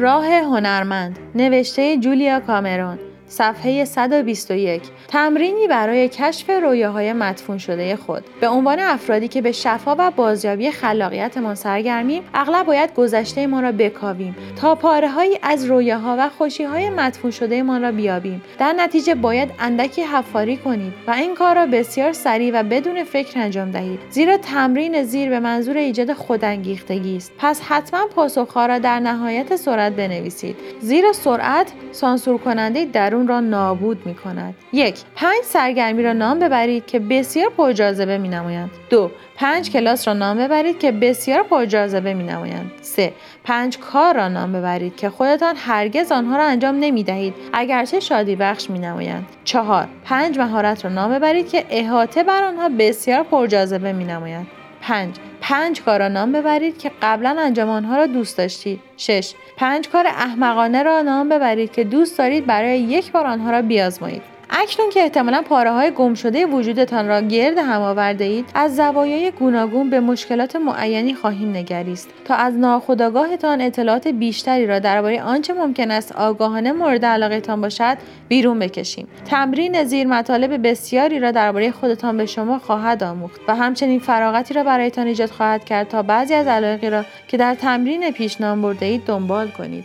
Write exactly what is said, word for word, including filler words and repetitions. راه هنرمند، نوشته جولیا کامرون، صفحه صد و بیست و یک. تمرینی برای کشف رویاهای مدفون شده خود. به عنوان افرادی که به شفا و بازیابی خلاقیتمان سرگرمیم، اغلب باید گذشته ما را بکاویم تا پاره‌هایی از رویاها و خوشی‌های مدفون شده ما را بیابیم. در نتیجه باید اندکی حفاری کنید و این کار را بسیار سریع و بدون فکر انجام دهید، زیرا تمرین زیر به منظور ایجاد خودانگیختگی است. پس حتما پاسخ‌ها را در نهایت سرعت بنویسید، زیرا سرعت سانسور کننده درون را نابود می کند. یک. پنج سرگرمی را نام ببرید که بسیار پرجاذبه می نمایند. دو. پنج کلاس را نام ببرید که بسیار پرجاذبه می نمایند. سه. پنج کار را نام ببرید که خودتان هرگز آنها را انجام نمی دهید اگرچه شادی بخش می نمایند. چهار. پنج مهارت را نام ببرید که احاطه بر آنها بسیار پرجاذبه می نمایند. پنج. پنج کار را نام ببرید که قبلا انجام آنها را دوست داشتید. شش. پنج کار احمقانه را نام ببرید که دوست دارید برای یک بار آنها را بیازمایید. اکنون که احتمالاً پاره‌های گم شده وجودتان را گرد هم آورده اید، از زوایای گوناگون به مشکلات معینی خواهیم نگریست تا از ناخودآگاهتان اطلاعات بیشتری را درباره آنچه ممکن است آگاهانه مورد علاقه‌تان باشد بیرون بکشیم. تمرین زیر مطالب بسیاری را درباره خودتان به شما خواهد آموخت و همچنین فراغتی را برایتان ایجاد خواهد کرد تا بعضی از علایقی را که در تمرین پیش نام برده‌اید دنبال کنید.